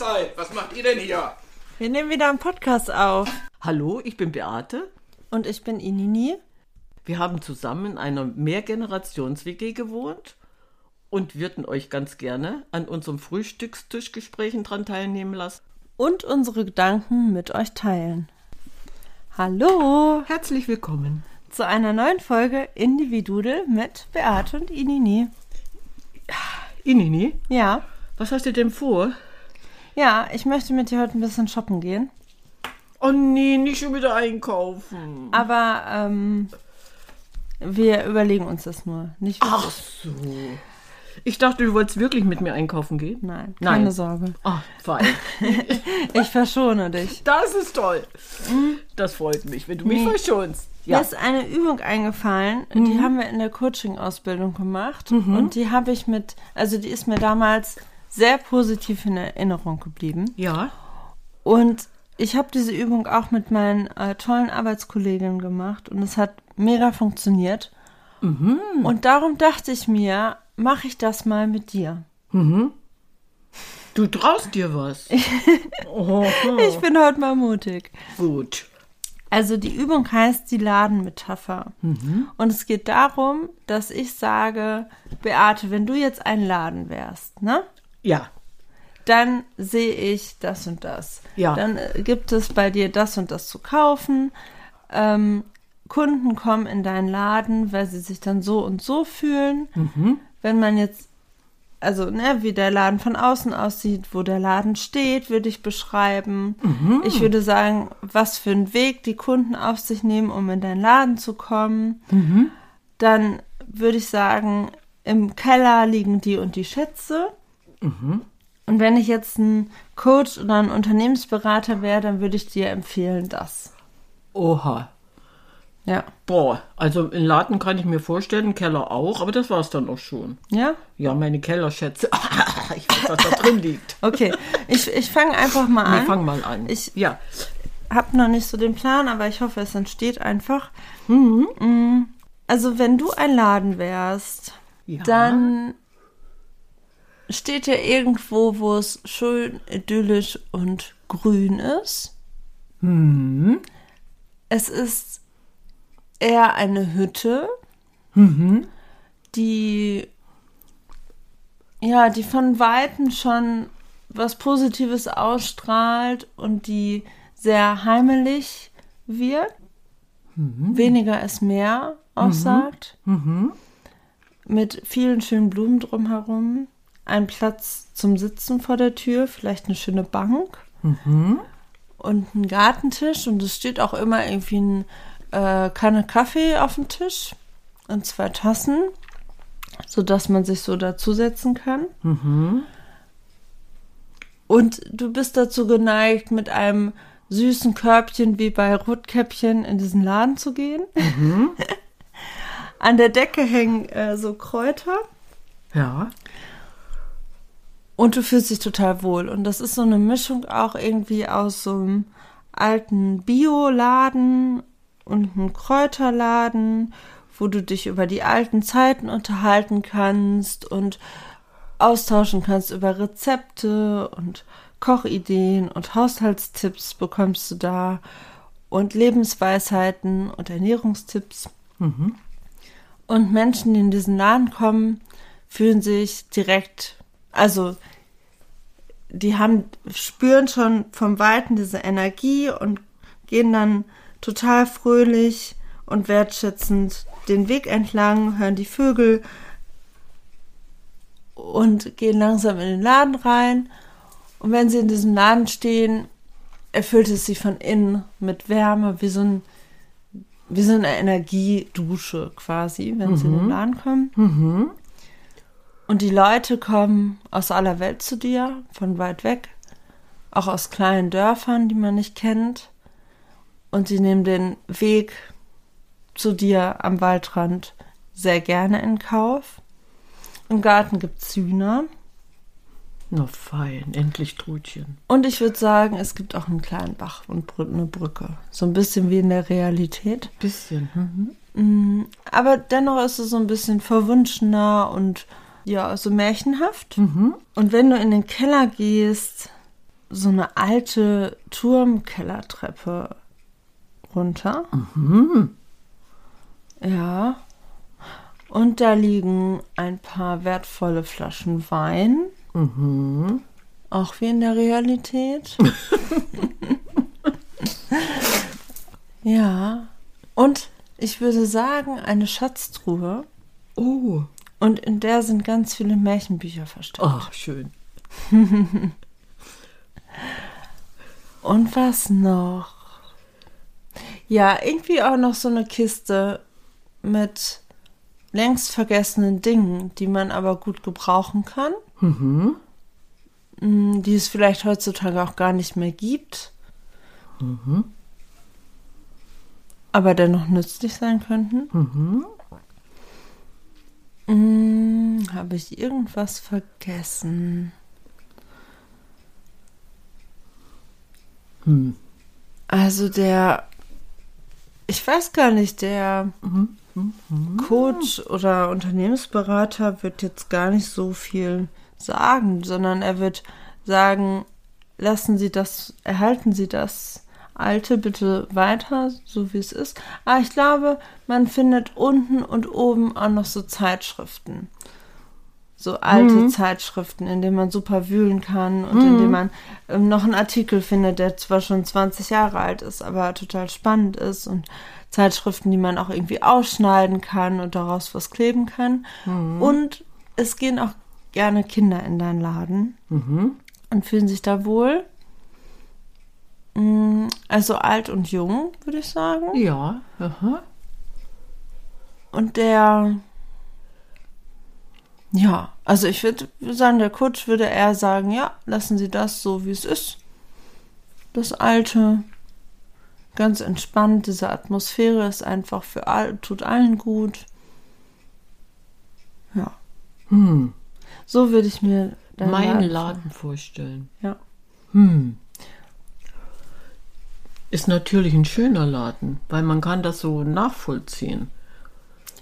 Mahlzeit! Was macht ihr denn hier? Wir nehmen wieder einen Podcast auf. Hallo, ich bin Beate. Und ich bin Inini. Wir haben zusammen in einer Mehrgenerations-WG gewohnt und würden euch ganz gerne an unserem Frühstückstischgesprächen dran teilnehmen lassen. Und unsere Gedanken mit euch teilen. Hallo! Herzlich willkommen zu einer neuen Folge Individudel mit Beate und Inini. Inini? Ja? Was hast du denn vor? Ja, ich möchte mit dir heute ein bisschen shoppen gehen. Oh nee, nicht schon wieder einkaufen. Aber wir überlegen uns das nur. Nicht wirklich. Ach so. Ich dachte, du wolltest wirklich mit mir einkaufen gehen. Nein. Keine Sorge. Ach, fein. Ich verschone dich. Das ist toll. Das freut mich, wenn du mich verschonst. Ja. Mir ist eine Übung eingefallen, die haben wir in der Coaching-Ausbildung gemacht. Und die habe ich die ist mir damals sehr positiv in Erinnerung geblieben. Ja. Und ich habe diese Übung auch mit meinen tollen Arbeitskolleginnen gemacht und es hat mega funktioniert. Mhm. Und darum dachte ich mir, mache ich das mal mit dir. Mhm. Du traust dir was. Ich bin heute mal mutig. Gut. Also die Übung heißt die Ladenmetapher. Mhm. Und es geht darum, dass ich sage, Beate, wenn du jetzt ein Laden wärst, ne? Ja. Dann sehe ich das und das. Ja. Dann gibt es bei dir das und das zu kaufen. Kunden kommen in deinen Laden, weil sie sich dann so und so fühlen. Mhm. Wenn man jetzt, wie der Laden von außen aussieht, wo der Laden steht, würde ich beschreiben. Mhm. Ich würde sagen, was für einen Weg die Kunden auf sich nehmen, um in deinen Laden zu kommen. Mhm. Dann würde ich sagen, im Keller liegen die und die Schätze. Mhm. Und wenn ich jetzt ein Coach oder ein Unternehmensberater wäre, dann würde ich dir empfehlen, das. Oha. Ja. Boah, also in Laden kann ich mir vorstellen, Keller auch, aber das war es dann auch schon. Ja? Ja, meine Kellerschätze. Ich weiß, was da drin liegt. Okay, ich fange einfach mal an. Wir fangen mal an. Ich habe noch nicht so den Plan, aber ich hoffe, es entsteht einfach. Mhm. Also wenn du ein Laden wärst, dann steht ja irgendwo, wo es schön idyllisch und grün ist. Mhm. Es ist eher eine Hütte, die von Weitem schon was Positives ausstrahlt und die sehr heimelig wirkt. Mhm. Weniger ist mehr, aussagt. Mhm. Mit vielen schönen Blumen drumherum. Ein Platz zum Sitzen vor der Tür, vielleicht eine schöne Bank und ein Gartentisch. Und es steht auch immer irgendwie ein Kanne Kaffee auf dem Tisch und 2 Tassen, sodass man sich so dazusetzen kann. Mhm. Und du bist dazu geneigt, mit einem süßen Körbchen wie bei Rotkäppchen in diesen Laden zu gehen. Mhm. An der Decke hängen so Kräuter. Ja. Und du fühlst dich total wohl. Und das ist so eine Mischung auch irgendwie aus so einem alten Bioladen und einen Kräuterladen, wo du dich über die alten Zeiten unterhalten kannst und austauschen kannst über Rezepte und Kochideen und Haushaltstipps bekommst du da und Lebensweisheiten und Ernährungstipps. Mhm. Und Menschen, die in diesen Laden kommen, fühlen sich direkt, spüren schon vom Weiten diese Energie und gehen dann total fröhlich und wertschätzend den Weg entlang, hören die Vögel und gehen langsam in den Laden rein. Und wenn sie in diesem Laden stehen, erfüllt es sie von innen mit Wärme, wie so eine Energiedusche quasi, wenn sie in den Laden kommen. Mhm. Und die Leute kommen aus aller Welt zu dir, von weit weg, auch aus kleinen Dörfern, die man nicht kennt. Und sie nehmen den Weg zu dir am Waldrand sehr gerne in Kauf. Im Garten gibt es Hühner. Na fein, endlich Trutchen. Und ich würde sagen, es gibt auch einen kleinen Bach und eine Brücke. So ein bisschen wie in der Realität. Bisschen. Mhm. Aber dennoch ist es so ein bisschen verwunschener und so märchenhaft. Mhm. Und wenn du in den Keller gehst, so eine alte Turmkellertreppe runter. Mhm. Ja. Und da liegen ein paar wertvolle Flaschen Wein. Mhm. Auch wie in der Realität. Ja. Und ich würde sagen, eine Schatztruhe. Oh. Und in der sind ganz viele Märchenbücher versteckt. Ach, schön. Und was noch? Ja, irgendwie auch noch so eine Kiste mit längst vergessenen Dingen, die man aber gut gebrauchen kann. Mhm. Die es vielleicht heutzutage auch gar nicht mehr gibt. Mhm. Aber dennoch nützlich sein könnten. Mhm. Habe ich irgendwas vergessen? Hm. Also ich weiß gar nicht, der Coach oder Unternehmensberater wird jetzt gar nicht so viel sagen, sondern er wird sagen, erhalten Sie das Alte bitte weiter, so wie es ist. Aber ich glaube, man findet unten und oben auch noch so Zeitschriften. So alte Zeitschriften, in denen man super wühlen kann und in denen man noch einen Artikel findet, der zwar schon 20 Jahre alt ist, aber total spannend ist. Und Zeitschriften, die man auch irgendwie ausschneiden kann und daraus was kleben kann. Mhm. Und es gehen auch gerne Kinder in deinen Laden und fühlen sich da wohl. Also alt und jung, würde ich sagen. Ja. Aha. Und also ich würde sagen, der Coach würde eher sagen, ja, lassen Sie das so, wie es ist. Das Alte, ganz entspannt, diese Atmosphäre ist einfach tut allen gut. Ja. Hm. So würde ich mir meinen Laden vorstellen. Ja. Hm. Ist natürlich ein schöner Laden, weil man kann das so nachvollziehen.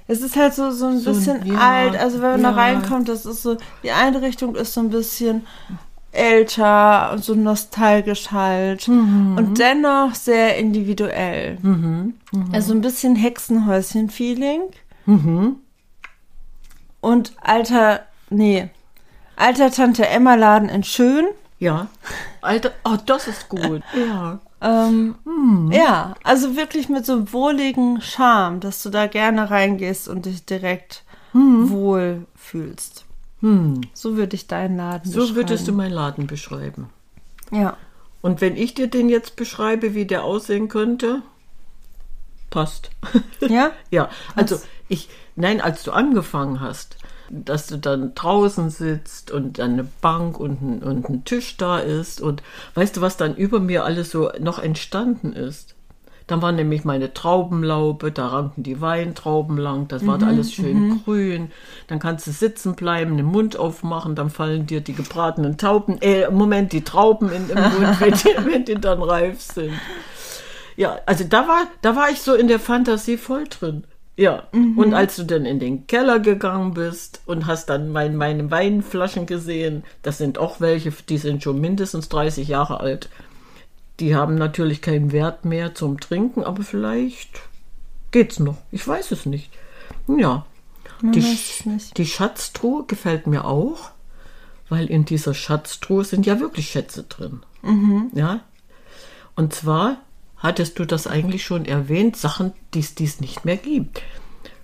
Es ist halt so ein bisschen alt, also wenn man da reinkommt, das ist so, die Einrichtung ist so ein bisschen älter und so nostalgisch halt und dennoch sehr individuell. Mhm. Mhm. Also ein bisschen Hexenhäuschen-Feeling und alter Tante-Emma-Laden in schön. Ja, alter, oh, das ist gut, ja. Ja, also wirklich mit so wohligen Charme, dass du da gerne reingehst und dich direkt wohl fühlst. So würde ich deinen Laden beschreiben. So würdest du meinen Laden beschreiben. Ja. Und wenn ich dir den jetzt beschreibe, wie der aussehen könnte, passt. Ja? Ja, also als du angefangen hast, dass du dann draußen sitzt und eine Bank und ein Tisch da ist und weißt du, was dann über mir alles so noch entstanden ist? Dann war nämlich meine Traubenlaube, da rankten die Weintrauben lang, das war alles schön grün, dann kannst du sitzen bleiben, den Mund aufmachen, dann fallen dir die gebratenen die Trauben im Mund, wenn die dann reif sind. Ja, also da war ich so in der Fantasie voll drin. Ja, und als du dann in den Keller gegangen bist und hast dann meine Weinflaschen gesehen, das sind auch welche, die sind schon mindestens 30 Jahre alt. Die haben natürlich keinen Wert mehr zum Trinken, aber vielleicht geht's noch. Ich weiß es nicht. Ja, die Schatztruhe gefällt mir auch, weil in dieser Schatztruhe sind ja wirklich Schätze drin. Mhm. Ja, und zwar... Hattest du das eigentlich schon erwähnt? Sachen, die es nicht mehr gibt.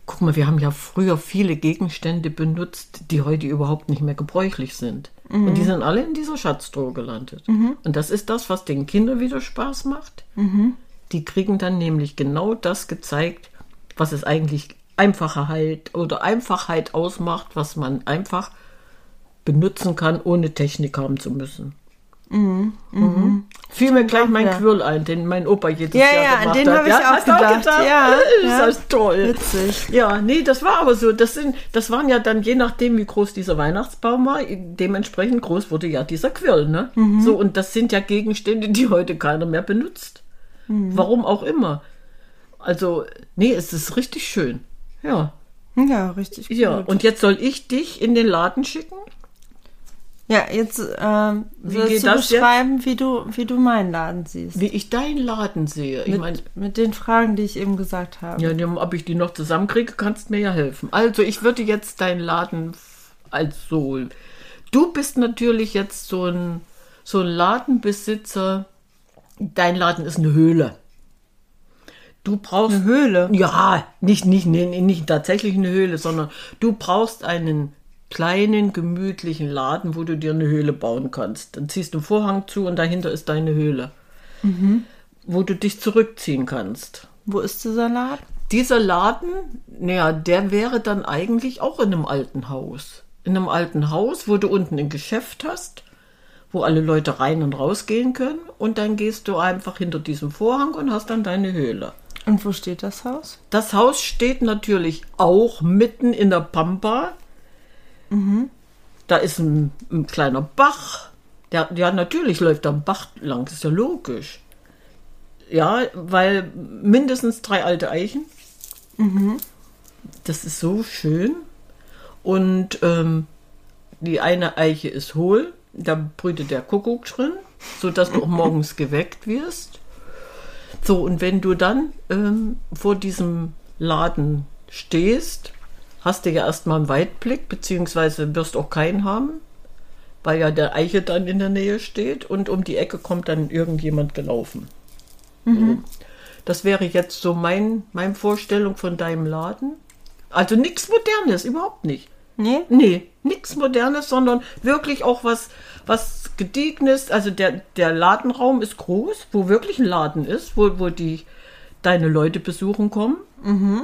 Guck mal, wir haben ja früher viele Gegenstände benutzt, die heute überhaupt nicht mehr gebräuchlich sind. Mhm. Und die sind alle in dieser Schatztruhe gelandet. Mhm. Und das ist das, was den Kindern wieder Spaß macht. Mhm. Die kriegen dann nämlich genau das gezeigt, was es eigentlich Einfachheit ausmacht, was man einfach benutzen kann, ohne Technik haben zu müssen. Mhm. Mhm. Fiel mir gleich mein Quirl ein, den mein Opa jedes Jahr gemacht hat. Ja, den habe ich auch gedacht. Ja, das ist toll. Witzig. Ja, nee, das war aber so. Das waren ja dann, je nachdem, wie groß dieser Weihnachtsbaum war, dementsprechend groß wurde ja dieser Quirl. Ne? Mhm. So, und das sind ja Gegenstände, die heute keiner mehr benutzt. Mhm. Warum auch immer. Also, nee, es ist richtig schön. Ja. Ja, richtig gut. Ja, und jetzt soll ich dich in den Laden schicken? Ja, jetzt willst du beschreiben, wie du meinen Laden siehst. Wie ich deinen Laden sehe. Mit den Fragen, die ich eben gesagt habe. Ja, ob ich die noch zusammenkriege, kannst mir ja helfen. Also, ich würde jetzt deinen Laden als so... Du bist natürlich jetzt so ein Ladenbesitzer. Dein Laden ist eine Höhle. Du brauchst... Eine Höhle? Ja, nicht tatsächlich eine Höhle, sondern du brauchst einen... kleinen, gemütlichen Laden, wo du dir eine Höhle bauen kannst. Dann ziehst du einen Vorhang zu und dahinter ist deine Höhle, wo du dich zurückziehen kannst. Wo ist dieser Laden? Dieser Laden, naja, der wäre dann eigentlich auch in einem alten Haus. In einem alten Haus, wo du unten ein Geschäft hast, wo alle Leute rein und raus gehen können und dann gehst du einfach hinter diesem Vorhang und hast dann deine Höhle. Und wo steht das Haus? Das Haus steht natürlich auch mitten in der Pampa. Da ist ein kleiner Bach. Ja, natürlich läuft da ein Bach lang, das ist ja logisch. Ja, weil mindestens 3 alte Eichen. Das ist so schön. Und die eine Eiche ist hohl, da brütet der Kuckuck drin, sodass du auch morgens geweckt wirst. So, und wenn du dann vor diesem Laden stehst, hast du ja erstmal einen Weitblick, beziehungsweise wirst auch keinen haben, weil ja der Eiche dann in der Nähe steht und um die Ecke kommt dann irgendjemand gelaufen. So. Das wäre jetzt so meine Vorstellung von deinem Laden. Also nichts Modernes, überhaupt nicht. Nee, nichts Modernes, sondern wirklich auch was Gediegenes. Also der Ladenraum ist groß, wo wirklich ein Laden ist, wo deine Leute besuchen kommen.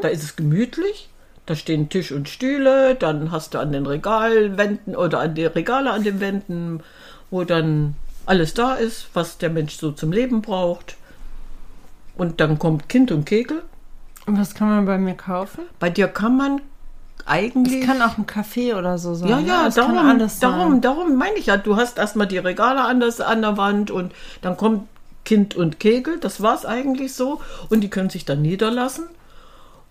Da ist es gemütlich. Da stehen Tisch und Stühle, dann hast du an den Regalwänden oder an die Regale an den Wänden, wo dann alles da ist, was der Mensch so zum Leben braucht. Und dann kommt Kind und Kegel. Und was kann man bei mir kaufen? Bei dir kann man eigentlich... Es kann auch ein Kaffee oder so sein. Ja, darum meine ich ja. Du hast erstmal die Regale an der Wand und dann kommt Kind und Kegel. Das war es eigentlich so. Und die können sich dann niederlassen.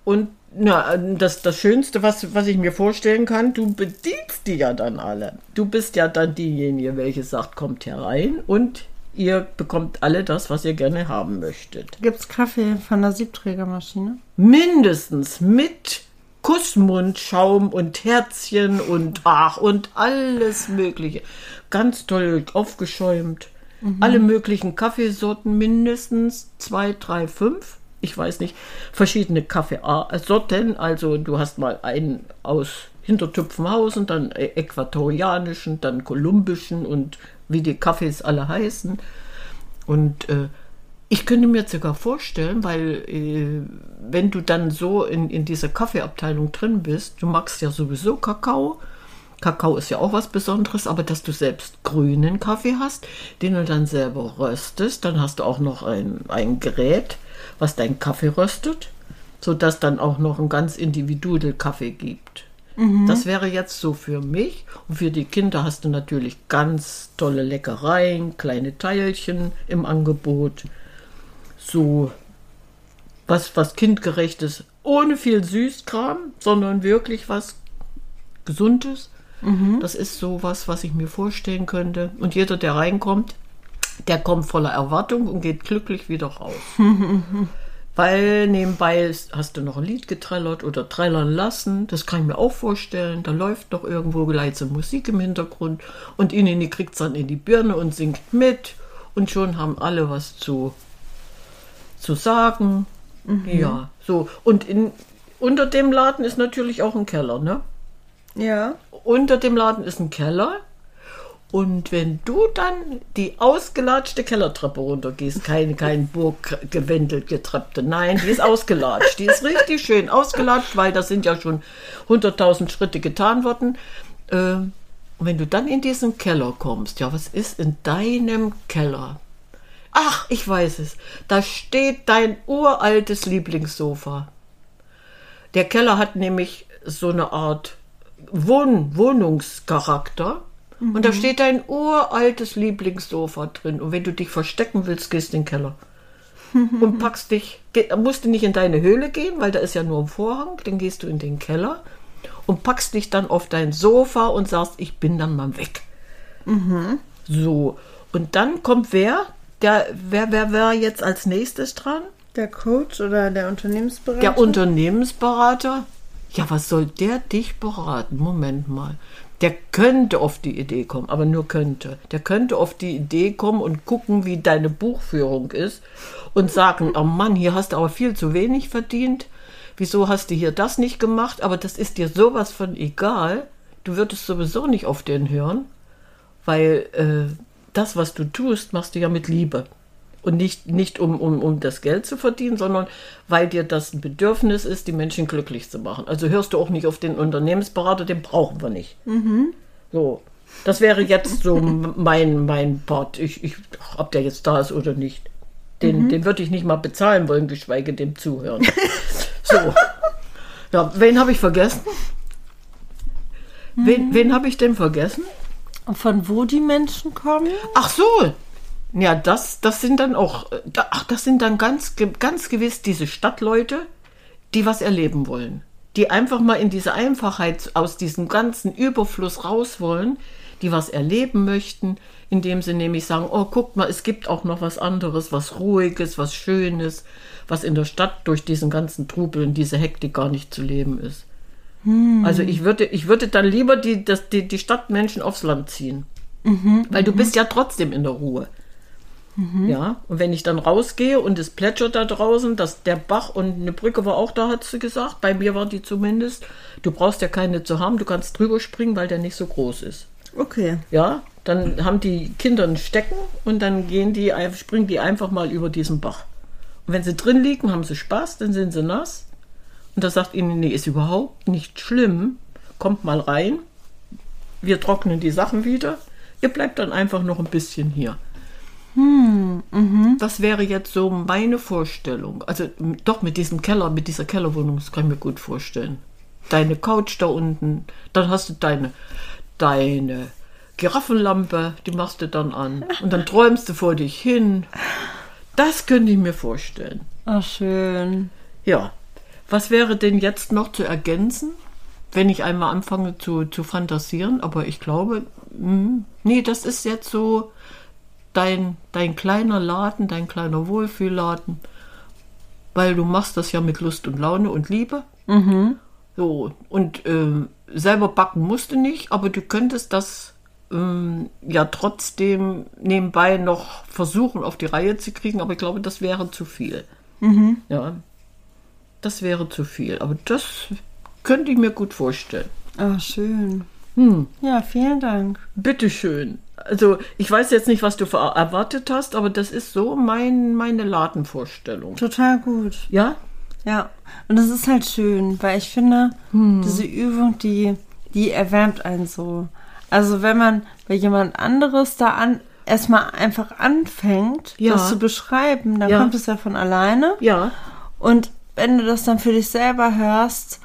Und das Schönste, was ich mir vorstellen kann, du bedienst die ja dann alle. Du bist ja dann diejenige, welche sagt, kommt herein und ihr bekommt alle das, was ihr gerne haben möchtet. Gibt's Kaffee von der Siebträgermaschine? Mindestens mit Kussmundschaum und Herzchen und und alles Mögliche. Ganz toll aufgeschäumt. Alle möglichen Kaffeesorten, mindestens 2, 3, 5. Ich weiß nicht, verschiedene Kaffeesorten, also du hast mal einen aus Hintertüpfenhausen, dann äquatorianischen, dann kolumbischen und wie die Kaffees alle heißen. Und ich könnte mir sogar vorstellen, weil wenn du dann so in dieser Kaffeeabteilung drin bist, du magst ja sowieso Kakao. Kakao ist ja auch was Besonderes, aber dass du selbst grünen Kaffee hast, den du dann selber röstest, dann hast du auch noch ein Gerät, was deinen Kaffee röstet, sodass dann auch noch ein ganz individueller Kaffee gibt. Das wäre jetzt so für mich. Und für die Kinder hast du natürlich ganz tolle Leckereien, kleine Teilchen im Angebot. So was kindgerechtes, ohne viel Süßkram, sondern wirklich was Gesundes. Das ist so was ich mir vorstellen könnte. Und jeder, der reinkommt, der kommt voller Erwartung und geht glücklich wieder raus. Weil nebenbei hast du noch ein Lied getrellert oder trellern lassen. Das kann ich mir auch vorstellen. Da läuft noch irgendwo leise Musik im Hintergrund. Und ihnen kriegt es dann in die Birne und singt mit. Und schon haben alle was zu sagen. Ja, so. Und unter dem Laden ist natürlich auch ein Keller, ne? Ja. Unter dem Laden ist ein Keller. Und wenn du dann die ausgelatschte Kellertreppe runtergehst, kein burggewändelt getreppte, nein, die ist ausgelatscht, die ist richtig schön ausgelatscht, weil da sind ja schon 100.000 Schritte getan worden. Und wenn du dann in diesen Keller kommst, ja, was ist in deinem Keller? Ach, ich weiß es, da steht dein uraltes Lieblingssofa. Der Keller hat nämlich so eine Art Wohnungscharakter. Und da steht dein uraltes Lieblingssofa drin. Und wenn du dich verstecken willst, gehst in den Keller. Und packst dich, musst du nicht in deine Höhle gehen, weil da ist ja nur ein Vorhang. Dann gehst du in den Keller und packst dich dann auf dein Sofa und sagst, ich bin dann mal weg. Mhm. So, und dann kommt wer? Wer wäre jetzt als nächstes dran? Der Coach oder der Unternehmensberater? Der Unternehmensberater? Ja, was soll der dich beraten? Moment mal. Der könnte auf die Idee kommen, aber nur könnte. Der könnte auf die Idee kommen und gucken, wie deine Buchführung ist und sagen, oh Mann, hier hast du aber viel zu wenig verdient. Wieso hast du hier das nicht gemacht? Aber das ist dir sowas von egal. Du würdest sowieso nicht auf den hören, weil das, was du tust, machst du ja mit Liebe. Und nicht um das Geld zu verdienen, sondern weil dir das ein Bedürfnis ist, die Menschen glücklich zu machen. Also hörst du auch nicht auf den Unternehmensberater, den brauchen wir nicht. Mhm. So, das wäre jetzt so mein Part. Ob der jetzt da ist oder nicht. Den würde ich nicht mal bezahlen wollen, geschweige dem zuhören. So, ja, wen habe ich vergessen? Wen habe ich denn vergessen? Und von wo die Menschen kommen? Ach so, ja, das sind dann auch, das sind dann ganz gewiss diese Stadtleute, die was erleben wollen, die einfach mal in diese Einfachheit aus diesem ganzen Überfluss raus wollen, die was erleben möchten, indem sie nämlich sagen, oh, guck mal, es gibt auch noch was anderes, was Ruhiges, was Schönes, was in der Stadt durch diesen ganzen Trubel und diese Hektik gar nicht zu leben ist. Also ich würde dann lieber die Stadtmenschen aufs Land ziehen, weil du bist ja trotzdem in der Ruhe. Ja, und wenn ich dann rausgehe und es plätschert da draußen, dass der Bach und eine Brücke war auch da, hat sie gesagt, bei mir war die zumindest, du brauchst ja keine zu haben, du kannst drüber springen, weil der nicht so groß ist. Okay. Ja, dann haben die Kinder einen Stecken und dann springen die einfach mal über diesen Bach. Und wenn sie drin liegen, haben sie Spaß, dann sind sie nass. Und da sagt ihnen, nee, ist überhaupt nicht schlimm, kommt mal rein, wir trocknen die Sachen wieder, ihr bleibt dann einfach noch ein bisschen hier. Das wäre jetzt so meine Vorstellung. Also doch mit dieser Kellerwohnung, das kann ich mir gut vorstellen. Deine Couch da unten, dann hast du deine Giraffenlampe, die machst du dann an und dann träumst du vor dich hin. Das könnte ich mir vorstellen. Ach, schön. Ja, was wäre denn jetzt noch zu ergänzen, wenn ich einmal anfange zu fantasieren? Aber ich glaube, das ist jetzt so... Dein kleiner Laden, dein kleiner Wohlfühlladen, weil du machst das ja mit Lust und Laune und Liebe. Mhm. So, und selber backen musst du nicht, aber du könntest das ja trotzdem nebenbei noch versuchen auf die Reihe zu kriegen, aber ich glaube, das wäre zu viel. Mhm. Ja, das wäre zu viel, aber das könnte ich mir gut vorstellen. Ah, schön. Ja, vielen Dank. Bitteschön. Also ich weiß jetzt nicht, was du erwartet hast, aber das ist so meine Ladenvorstellung. Total gut. Ja? Ja. Und das ist halt schön, weil ich finde, diese Übung, die erwärmt einen so. Also wenn man bei jemand anderes da erstmal einfach anfängt, das zu beschreiben, dann kommt es ja von alleine. Ja. Und wenn du das dann für dich selber hörst,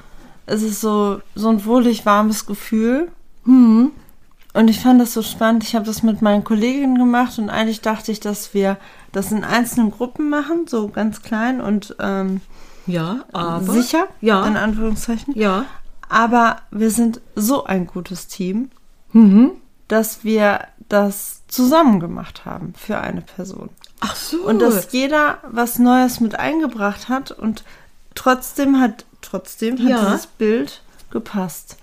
ist es so ein wohlig warmes Gefühl. Mhm. Und ich fand das so spannend. Ich habe das mit meinen Kolleginnen gemacht und eigentlich dachte ich, dass wir das in einzelnen Gruppen machen, so ganz klein und sicher, in Anführungszeichen. Ja. Aber wir sind so ein gutes Team, dass wir das zusammen gemacht haben für eine Person. Ach so. Und dass jeder was Neues mit eingebracht hat und trotzdem hat dieses Bild gepasst.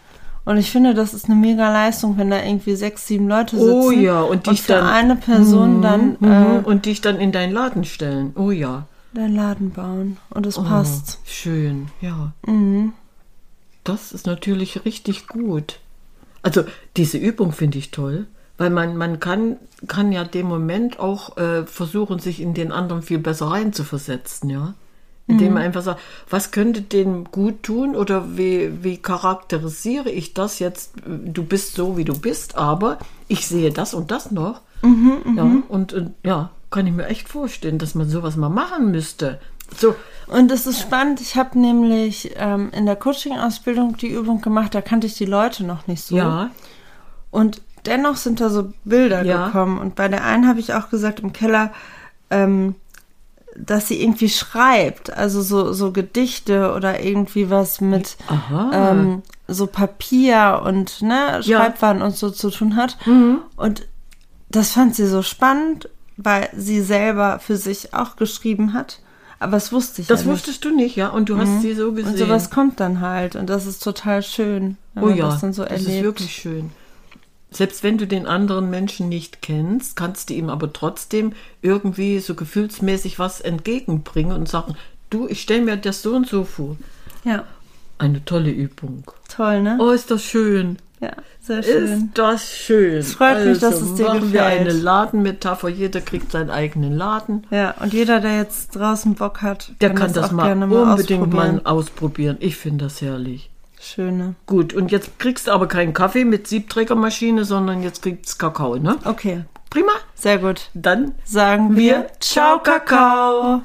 Und ich finde, das ist eine mega Leistung, wenn da irgendwie 6, 7 Leute sitzen und dich für dann, eine Person dann... und dich dann in deinen Laden stellen. Oh ja. Deinen Laden bauen. Und es passt. Schön, ja. Mhm. Das ist natürlich richtig gut. Also diese Übung finde ich toll, weil man kann ja dem Moment auch versuchen, sich in den anderen viel besser reinzuversetzen, ja. Indem man einfach sagt, was könnte dem gut tun oder wie charakterisiere ich das jetzt? Du bist so, wie du bist, aber ich sehe das und das noch. Mhm, ja, und ja, kann ich mir echt vorstellen, dass man sowas mal machen müsste. So. Und es ist spannend, ich habe nämlich in der Coaching-Ausbildung die Übung gemacht, da kannte ich die Leute noch nicht so. Ja. Und dennoch sind da so Bilder gekommen. Und bei der einen habe ich auch gesagt, im Keller... dass sie irgendwie schreibt, also so Gedichte oder irgendwie was mit so Papier und Schreibwaren und so zu tun hat. Und das fand sie so spannend, weil sie selber für sich auch geschrieben hat. Aber das wusste ich ja nicht. Das wusstest du nicht, ja? Und du hast sie so gesehen. Und sowas kommt dann halt. Und das ist total schön, wenn man das dann so erlebt. Das ist wirklich schön. Selbst wenn du den anderen Menschen nicht kennst, kannst du ihm aber trotzdem irgendwie so gefühlsmäßig was entgegenbringen und sagen, du, ich stelle mir das so und so vor. Ja. Eine tolle Übung. Toll, ne? Oh, ist das schön. Ja, sehr schön. Ist das schön. Es freut mich, dass es dir gefällt. Machen wir eine Ladenmetapher. Jeder kriegt seinen eigenen Laden. Ja, und jeder, der jetzt draußen Bock hat, der kann das mal unbedingt mal ausprobieren. Ich finde das herrlich. Schöne. Gut, und jetzt kriegst du aber keinen Kaffee mit Siebträgermaschine, sondern jetzt kriegst du Kakao, ne? Okay. Prima. Sehr gut. Dann sagen wir Ciao, Kakao.